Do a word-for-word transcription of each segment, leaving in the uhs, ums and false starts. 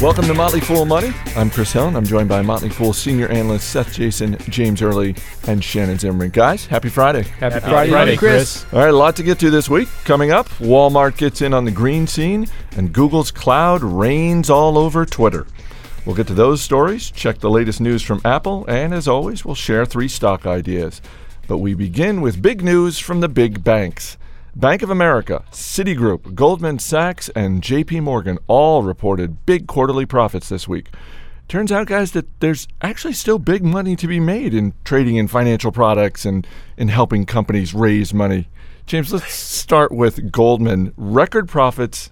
Welcome to Motley Fool Money. I'm Chris Hillen. I'm joined by Motley Fool senior analysts Seth Jason, James Early, and Shannon Zimmerman. Guys, happy Friday. Happy, happy Friday, Friday Chris. Chris. All right, a lot to get to this week. Coming up, Wal-mart gets in on the green scene, and Google's cloud rains all over Twitter. We'll get to those stories, check the latest news from Apple, and as always, we'll share three stock ideas. But we begin with big news from the big banks. Bank of America, Citigroup, Goldman Sachs, and J P Morgan all reported big quarterly profits this week. Turns out, guys, that there's actually still big money to be made in trading in financial products and in helping companies raise money. James, let's start with Goldman. Record profits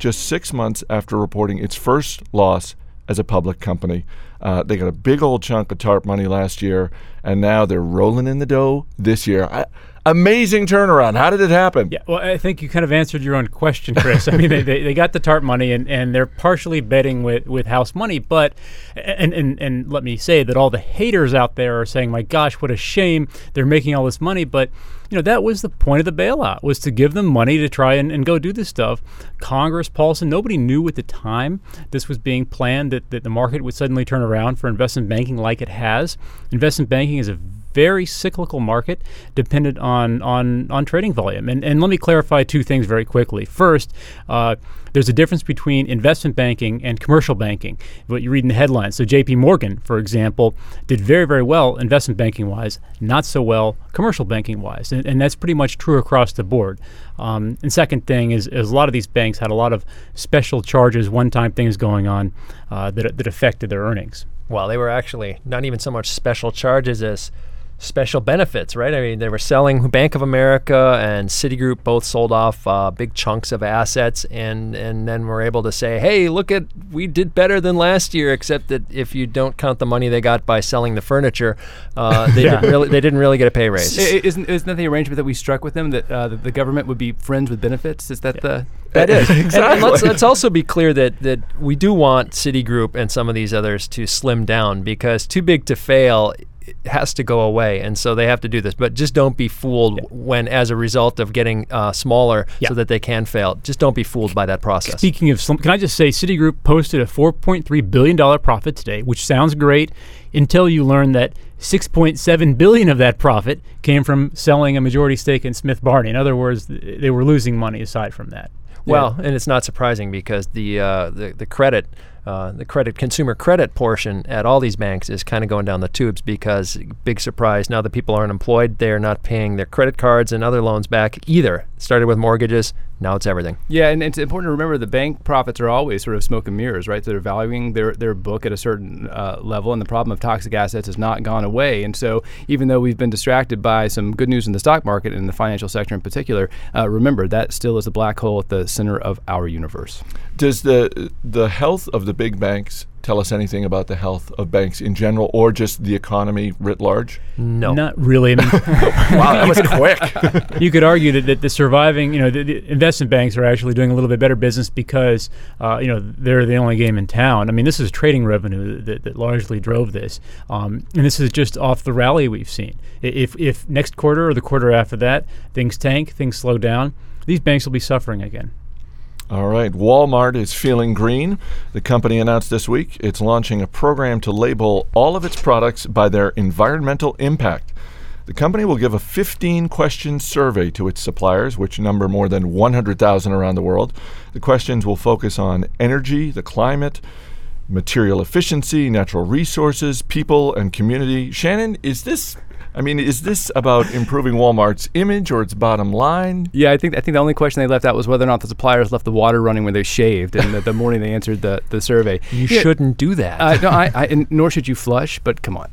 just six months after reporting its first loss as a public company. Uh, they got a big old chunk of TARP money last year, and now they're rolling in the dough this year. I, amazing turnaround. How did it happen? Yeah, well, I think you kind of answered your own question, Chris. I mean, they, they, they got the TARP money, and, and they're partially betting with, with house money, but, and, and, and let me say that all the haters out there are saying, my gosh, what a shame they're making all this money, but you know, that was the point of the bailout, was to give them money to try and, and go do this stuff. Congress, Paulson, nobody knew at the time this was being planned, that, that the market would suddenly turn around for investment banking like it has. Investment banking is a very cyclical market dependent on on, on trading volume. And, and let me clarify two things very quickly. First, uh, there's a difference between investment banking and commercial banking, what you read in the headlines. So J P Morgan, for example, did very, very well investment banking-wise, not so well commercial banking-wise. And, and that's pretty much true across the board. Um, and second thing is, is a lot of these banks had a lot of special charges, one-time things going on uh, that, that affected their earnings. Well, they were actually not even so much special charges as special benefits, right? I mean, they were selling. Bank of America and Citigroup both sold off uh, big chunks of assets, and, and then were able to say, hey, look at, we did better than last year, except that if you don't count the money they got by selling the furniture, uh, they, yeah. didn't really, they didn't really get a pay raise. It, it, isn't, isn't that the arrangement that we struck with them, that uh, the, the government would be friends with benefits? Is that yeah. the... That is. Exactly. And, and let's, let's also be clear that, that we do want Citigroup and some of these others to slim down, because too big to fail has to go away, and so they have to do this. But just don't be fooled yeah. when, as a result of getting uh, smaller yeah. so that they can fail, just don't be fooled by that process. Speaking of slim, can I just say Citigroup posted a four point three billion dollars profit today, which sounds great until you learn that six point seven billion dollars of that profit came from selling a majority stake in Smith Barney. In other words, th- they were losing money aside from that. Well, yeah. and it's not surprising, because the uh, the, the credit, uh, the credit consumer credit portion at all these banks is kind of going down the tubes, because big surprise, now that people aren't employed, they're not paying their credit cards and other loans back either. Started with mortgages, now it's everything. Yeah, and it's important to remember the bank profits are always sort of smoke and mirrors, right? So they're valuing their, their book at a certain uh, level, and the problem of toxic assets has not gone away. And so even though we've been distracted by some good news in the stock market and in the financial sector in particular, uh, remember that still is a black hole at the center of our universe. Does the the health of the big banks tell us anything about the health of banks in general, or just the economy writ large? No. Not really. I mean, wow, that was quick. You could argue that, that the surviving, you know, the, the investment banks are actually doing a little bit better business, because, uh, you know, they're the only game in town. I mean, this is trading revenue that, that largely drove this. Um, and this is just off the rally we've seen. If, if next quarter or the quarter after that, things tank, things slow down, these banks will be suffering again. All right, Walmart is feeling green. The company announced this week it's launching a program to label all of its products by their environmental impact. The company will give a fifteen-question survey to its suppliers, which number more than one hundred thousand around the world. The questions will focus on energy, the climate, material efficiency, natural resources, people, and community. Shannon, is this... I mean, is this about improving Walmart's image or its bottom line? Yeah, I think I think the only question they left out was whether or not the suppliers left the water running when they shaved, and the, the morning they answered the, the survey. You yeah. shouldn't do that. Uh, no, I, I, and nor should you flush, but come on.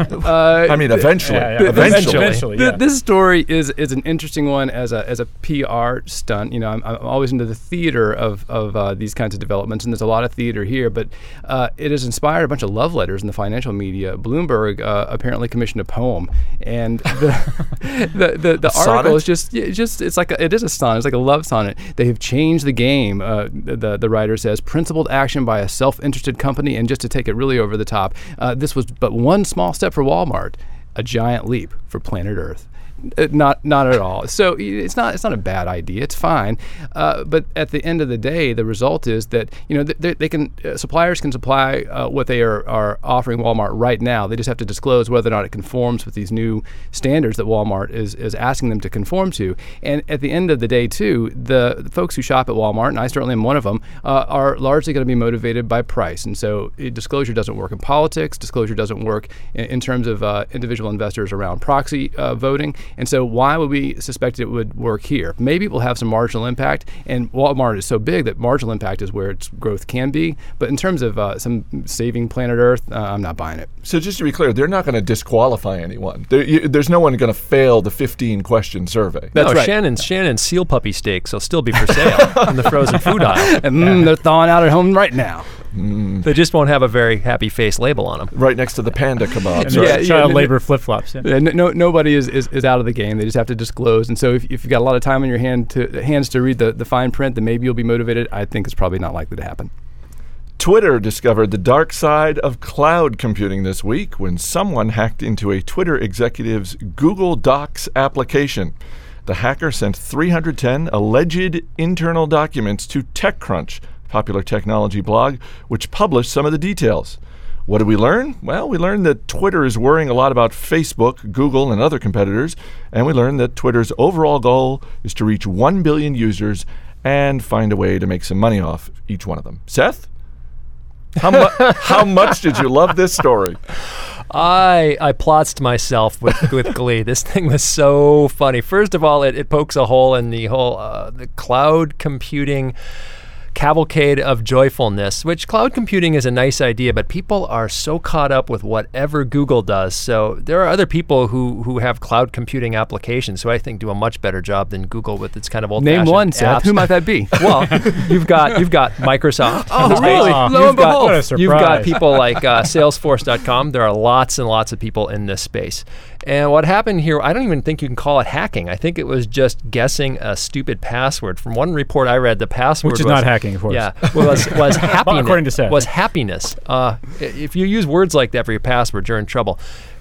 Uh, I mean, eventually. Yeah, yeah. Eventually. eventually. eventually yeah. Th- this story is is an interesting one as a as a P R stunt. You know, I'm, I'm always into the theater of, of uh, these kinds of developments, and there's a lot of theater here, but uh, it has inspired a bunch of love letters in the financial media. Bloomberg uh, apparently commissioned a poem. And the the, the, the article is just just it's like a, it is a sonnet. It's like a love sonnet. They have changed the game. Uh, the the writer says principled action by a self-interested company, and just to take it really over the top, uh, this was but one small step for Walmart, a giant leap for planet Earth. Not, not at all. So it's not, it's not a bad idea. It's fine. Uh, but at the end of the day, the result is that you know they, they can uh, suppliers can supply uh, what they are, are offering Walmart right now. They just have to disclose whether or not it conforms with these new standards that Walmart is is asking them to conform to. And at the end of the day, too, the, the folks who shop at Walmart, and I certainly am one of them, uh, are largely going to be motivated by price. And so it, disclosure doesn't work in politics. Disclosure doesn't work in, in terms of uh, individual investors around proxy uh, voting. And so why would we suspect it would work here? Maybe it will have some marginal impact, and Walmart is so big that marginal impact is where its growth can be. But in terms of uh, some saving planet Earth, uh, I'm not buying it. So just to be clear, they're not going to disqualify anyone. There, you, there's no one going to fail the fifteen-question survey. That's no, right. Shannon's, Shannon's seal puppy steaks will still be for sale in the frozen food aisle. And mm, they're thawing out at home right now. Mm. They just won't have a very happy face label on them. Right next to the panda kebabs. Yeah, right? yeah, child yeah, labor no, flip-flops. Yeah. Yeah, no, nobody is, is, is out of the game. They just have to disclose. And so if, if you've got a lot of time on your hand to, hands to read the, the fine print, then maybe you'll be motivated. I think it's probably not likely to happen. Twitter discovered the dark side of cloud computing this week when someone hacked into a Twitter executive's Google Docs application. The hacker sent three hundred ten alleged internal documents to TechCrunch, popular technology blog, which published some of the details. What did we learn? Well, we learned that Twitter is worrying a lot about Facebook, Google, and other competitors, and we learned that Twitter's overall goal is to reach one billion users and find a way to make some money off each one of them. Seth, how, mu- how much did you love this story? I I plotzed myself with, with glee. This thing was so funny. First of all, it, it pokes a hole in the whole uh, the cloud computing cavalcade of joyfulness, which cloud computing is a nice idea, but people are so caught up with whatever Google does. So there are other people who who have cloud computing applications who I think do a much better job than Google with its kind of old-fashioned apps. Name one, Seth. Who might that be? Well, you've got you've got Microsoft. Oh, really? Oh, lo and behold. What a surprise. You've got people like uh, salesforce dot com. There are lots and lots of people in this space. And what happened here, I don't even think you can call it hacking. I think it was just guessing a stupid password. From one report I read, the password was... Which is was, not hacking, of course. Yeah, was, was happiness. According to Seth. Was happiness. Uh, if you use words like that for your password, you're in trouble.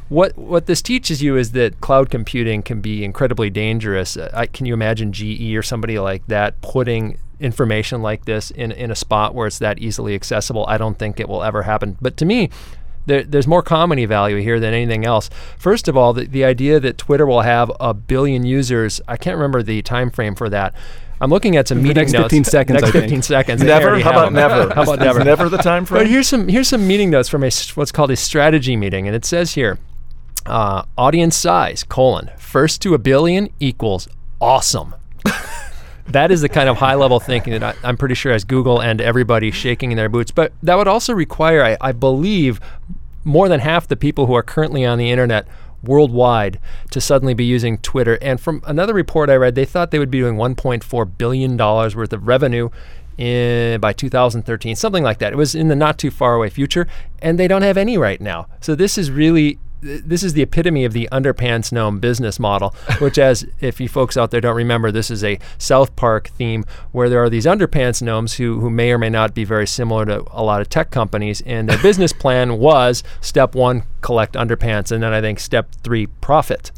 What what this teaches you is that cloud computing can be incredibly dangerous. Uh, I, can you imagine G E or somebody like that putting information like this in, in a spot where it's that easily accessible? I don't think it will ever happen. But to me... There, there's more comedy value here than anything else. First of all, the, the idea that Twitter will have a billion users, I can't remember the time frame for that. I'm looking at some the meeting next notes. fifteen seconds, next I fifteen think. seconds. Never? How about never? How about never? Never the time frame? But here's some, here's some meeting notes from a, what's called a strategy meeting, and it says here, uh, audience size, colon, first to a billion equals awesome. That is the kind of high-level thinking that I, I'm pretty sure has Google and everybody shaking in their boots. But that would also require, I, I believe, more than half the people who are currently on the internet worldwide to suddenly be using Twitter. And from another report I read, they thought they would be doing one point four billion dollars worth of revenue in, by two thousand thirteen, something like that. It was in the not-too-far-away future, and they don't have any right now. So this is really... This is the epitome of the underpants gnome business model, which as if you folks out there don't remember, this is a South Park theme where there are these underpants gnomes who, who may or may not be very similar to a lot of tech companies. And their business plan was step one, collect underpants. And then I think step three, profit.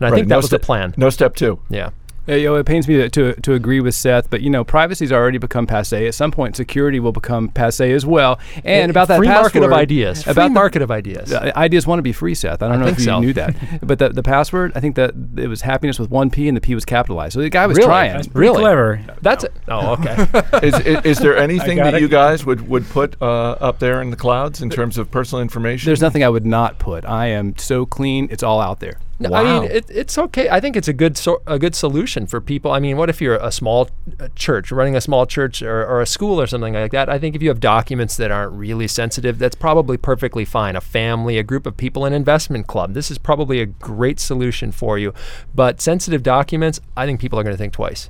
And I right, think that no was ste- the plan. No step two. Yeah. You know, it pains me to, to to agree with Seth, but you know, privacy's already become passé. At some point, security will become passé as well. And, and about that free password, market of ideas, about free market of ideas. Uh, ideas want to be free, Seth. I don't I know if you so. knew that, but the the password, I think that it was happiness with one P, and the P was capitalized. So the guy was really? trying. That's really clever. That's it. Oh, okay. is, is is there anything that it. you guys would would put uh, up there in the clouds in there, terms of personal information? There's nothing I would not put. I am so clean. It's all out there. No, wow. I mean, it, it's okay. I think it's a good so, a good solution for people. I mean, what if you're a small church, running a small church or, or a school or something like that? I think if you have documents that aren't really sensitive, that's probably perfectly fine. A family, a group of people, an investment club. This is probably a great solution for you. But sensitive documents, I think people are going to think twice.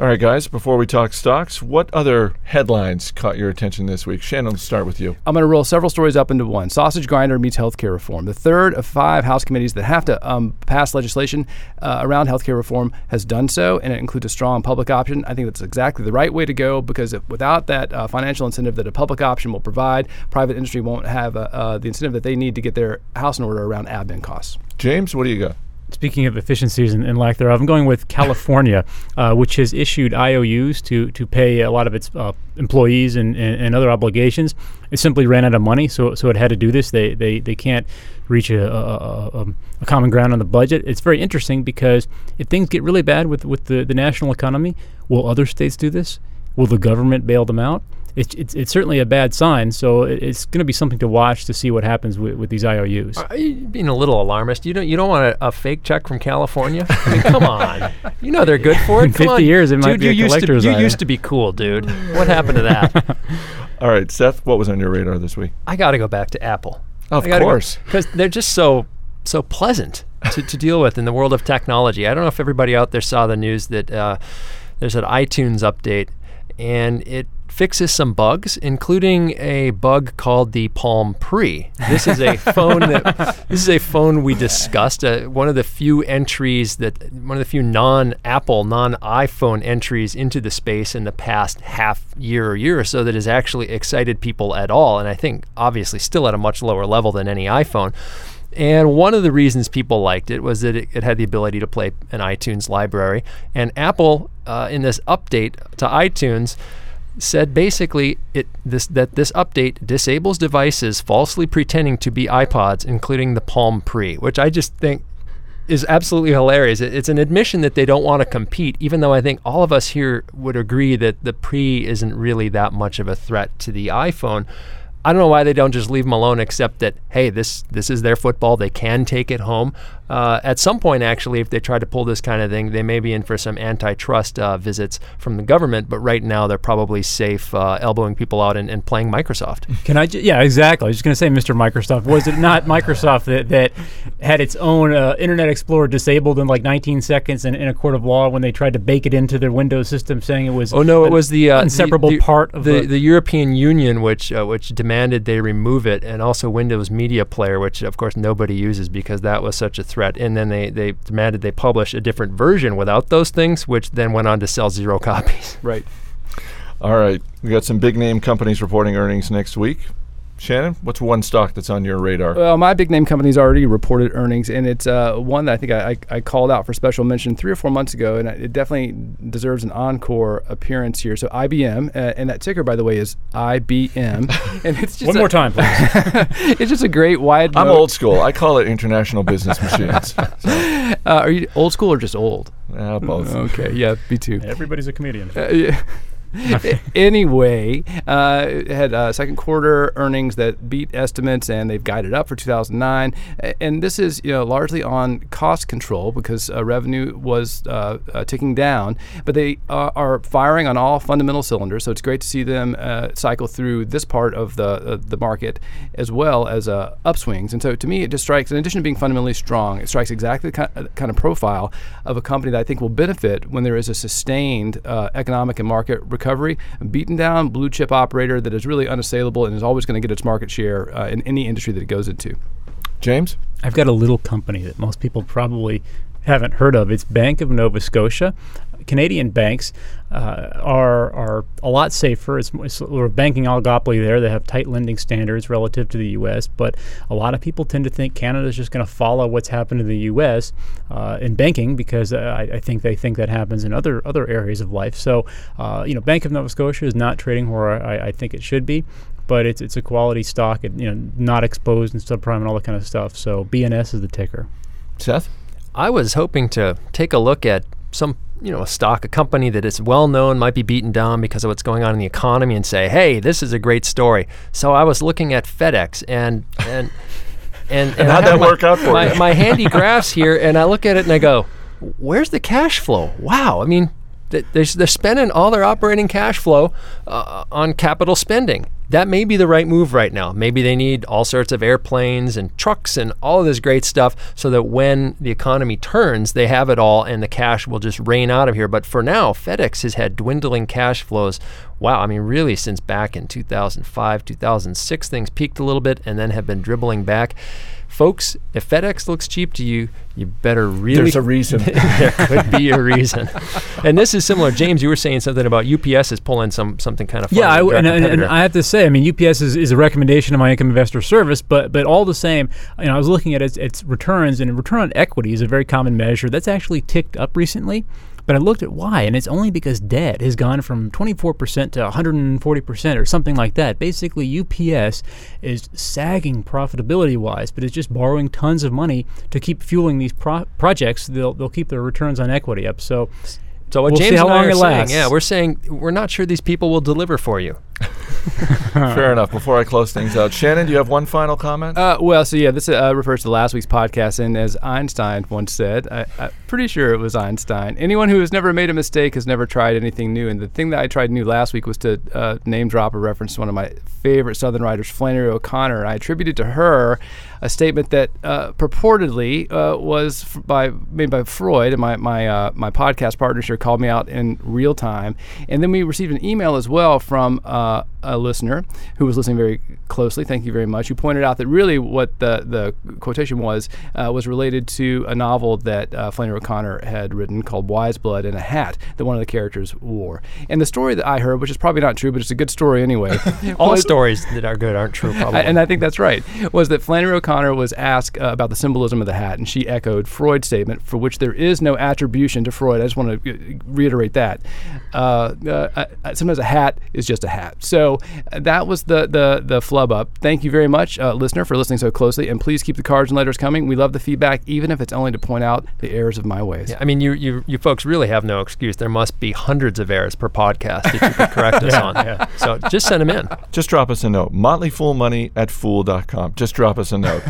All right, guys, before we talk stocks, what other headlines caught your attention this week? Shannon, let's start with you. I'm going to roll several stories up into one. Sausage grinder meets healthcare reform. The third of five House committees that have to um, pass legislation uh, around healthcare reform has done so, and it includes a strong public option. I think that's exactly the right way to go, because if, without that uh, financial incentive that a public option will provide, private industry won't have uh, uh, the incentive that they need to get their house in order around admin costs. James, what do you got? Speaking of efficiencies and, and lack thereof, I'm going with California, uh, which has issued I O Us to to pay a lot of its uh, employees and, and, and other obligations. It simply ran out of money, so so it had to do this. They they, they can't reach a, a, a common ground on the budget. It's very interesting because if things get really bad with, with the, the national economy, will other states do this? Will the government bail them out? It's, it's it's certainly a bad sign, so it's going to be something to watch to see what happens with, with these I O Us. Are you being a little alarmist? You don't you don't want a, a fake check from California? I mean, come on, you know they're good for it. In come fifty on. years, it dude, might be a collector's to, item. You used to be cool, dude. What happened to that? All right, Seth, what was on your radar this week? I got to go back to Apple. Of course, because they're just so so pleasant to, to deal with in the world of technology. I don't know if everybody out there saw the news that uh, there's an iTunes update, and it fixes some bugs, including a bug called the Palm Pre. This is a phone that this is a phone we discussed. Uh, one of the few entries that one of the few non-Apple, non-iPhone entries into the space in the past half year or year or so that has actually excited people at all. And I think obviously still at a much lower level than any iPhone. And one of the reasons people liked it was that it, it had the ability to play an iTunes library. And Apple, uh, in this update to iTunes, said basically it this that this update disables devices falsely pretending to be iPods, including the Palm Pre, which I just think is absolutely hilarious. It, it's an admission that they don't want to compete, even though I think all of us here would agree that the Pre isn't really that much of a threat to the iPhone. I don't know why they don't just leave them alone, except that, hey, this this is their football. They can take it home. Uh, at some point, actually, if they try to pull this kind of thing, they may be in for some antitrust uh, visits from the government. But right now, they're probably safe uh, elbowing people out and, and playing Microsoft. Can I? Ju- yeah, exactly. I was just going to say, Mister Microsoft, was it not Microsoft that, that had its own uh, Internet Explorer disabled in like nineteen seconds in, in a court of law when they tried to bake it into their Windows system, saying it was? Oh no, it was the uh, inseparable the, the, part of the, the, the European Union, which uh, which demanded. demanded they remove it, and also Windows Media Player, which of course nobody uses because that was such a threat. And then they, they demanded they publish a different version without those things, which then went on to sell zero copies. Right. All right. We got some big name companies reporting earnings next week. Shannon, what's one stock that's on your radar? Well, my big name company's already reported earnings, and it's uh, one that I think I, I, I called out for special mention three or four months ago, and it definitely deserves an encore appearance here. So I B M, uh, and that ticker, by the way, is I B M. And it's just one a, more time, please. It's just a great wide. I'm mode. Old school. I call it international business machines. So. Uh, are you old school or just old? Uh, both. Okay. Yeah. Me too. Everybody's a comedian. Uh, yeah. Anyway, uh, it had uh, second quarter earnings that beat estimates, and they've guided up for two thousand nine. And this is, you know, largely on cost control because uh, revenue was uh, uh, ticking down. But they uh, are firing on all fundamental cylinders, so it's great to see them uh, cycle through this part of the uh, the market as well as uh, upswings. And so, to me, it just strikes, in addition to being fundamentally strong, it strikes exactly the kind of profile of a company that I think will benefit when there is a sustained uh, economic and market recovery. Recovery, a beaten down blue chip operator that is really unassailable and is always going to get its market share uh, in any industry that it goes into. James? I've got a little company that most people probably haven't heard of. It's Bank of Nova Scotia. Canadian banks uh, are are a lot safer. It's, it's we're a banking oligopoly there. They have tight lending standards relative to the U S, but a lot of people tend to think Canada is just going to follow what's happened in the U S uh, in banking because uh, I, I think they think that happens in other other areas of life. So, uh, you know, Bank of Nova Scotia is not trading where I, I think it should be, but it's it's a quality stock. And, you know, not exposed and subprime and all that kind of stuff. So B N S is the ticker. Seth, I was hoping to take a look at some, you know, a stock, a company that is well known, might be beaten down because of what's going on in the economy, and say, hey, this is a great story. So I was looking at FedEx, and and and, and, and how'd that my, work out for my, you? my handy graphs here, and I look at it and I go, where's the cash flow? Wow, I mean, th- they're, they're spending all their operating cash flow uh, on capital spending. That may be the right move right now. Maybe they need all sorts of airplanes and trucks and all of this great stuff so that when the economy turns, they have it all and the cash will just rain out of here. But for now, FedEx has had dwindling cash flows. Wow, I mean, really since back in two thousand five, two thousand six, things peaked a little bit and then have been dribbling back. Folks, if FedEx looks cheap to you, you better really... There's a reason. There could be a reason. And this is similar. James, you were saying something about U P S is pulling some something kind of funny. Yeah, I w- and, and, and I have to say, I mean, U P S is, is a recommendation of my income investor service, but but all the same, you know, I was looking at its, its returns, and return on equity is a very common measure. That's actually ticked up recently. But I looked at why, and it's only because debt has gone from twenty-four percent to one hundred forty percent or something like that. Basically, U P S is sagging profitability-wise, but it's just borrowing tons of money to keep fueling these pro- projects. They'll they'll keep their returns on equity up. So, so what we'll James see how and long I are it lasts. Saying, yeah, we're saying we're not sure these people will deliver for you. Fair enough. Before I close things out, Shannon, do you have one final comment? Uh, well, so yeah, this uh, refers to last week's podcast, and as Einstein once said, I, I'm pretty sure it was Einstein, anyone who has never made a mistake has never tried anything new. And the thing that I tried new last week was to uh, name drop a reference to one of my favorite Southern writers, Flannery O'Connor. I attributed to her a statement that uh, purportedly uh, was f- by made by Freud, and my my, uh, my podcast partner here called me out in real time. And then we received an email as well from uh, a listener who was listening very closely, thank you very much, who pointed out that really what the, the quotation was uh, was related to a novel that uh, Flannery O'Connor had written called Wise Blood, and a hat that one of the characters wore. And the story that I heard, which is probably not true, but it's a good story anyway. All stories that are good aren't true, probably. I, and I think that's right, was that Flannery O'Connor was asked uh, about the symbolism of the hat, and she echoed Freud's statement, for which there is no attribution to Freud. I just want to uh, reiterate that. Uh, uh, uh, sometimes a hat is just a hat. So So that was the, the the flub up. Thank you very much, uh, listener, for listening so closely, and please keep the cards and letters coming. We love the feedback, even if it's only to point out the errors of my ways. Yeah, I mean, you you you folks really have no excuse. There must be hundreds of errors per podcast that you could correct us yeah, on. Yeah. So just send them in. Just drop us a note. Motley Fool Money at fool dot com. Just drop us a note.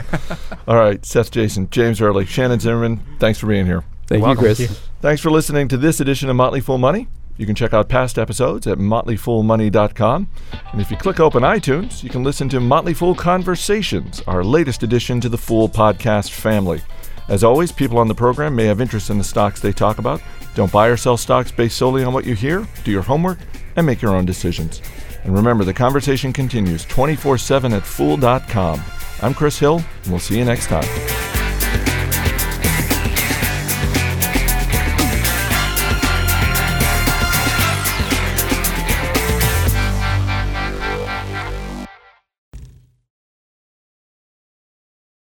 All right, Seth Jason, James Early, Shannon Zimmerman, thanks for being here. Thank You're you, welcome. Chris. Thank you. Thanks for listening to this edition of Motley Fool Money. You can check out past episodes at motley fool money dot com. And if you click open iTunes, you can listen to Motley Fool Conversations, our latest addition to the Fool podcast family. As always, people on the program may have interest in the stocks they talk about. Don't buy or sell stocks based solely on what you hear. Do your homework and make your own decisions. And remember, the conversation continues twenty-four seven at fool dot com. I'm Chris Hill, and we'll see you next time.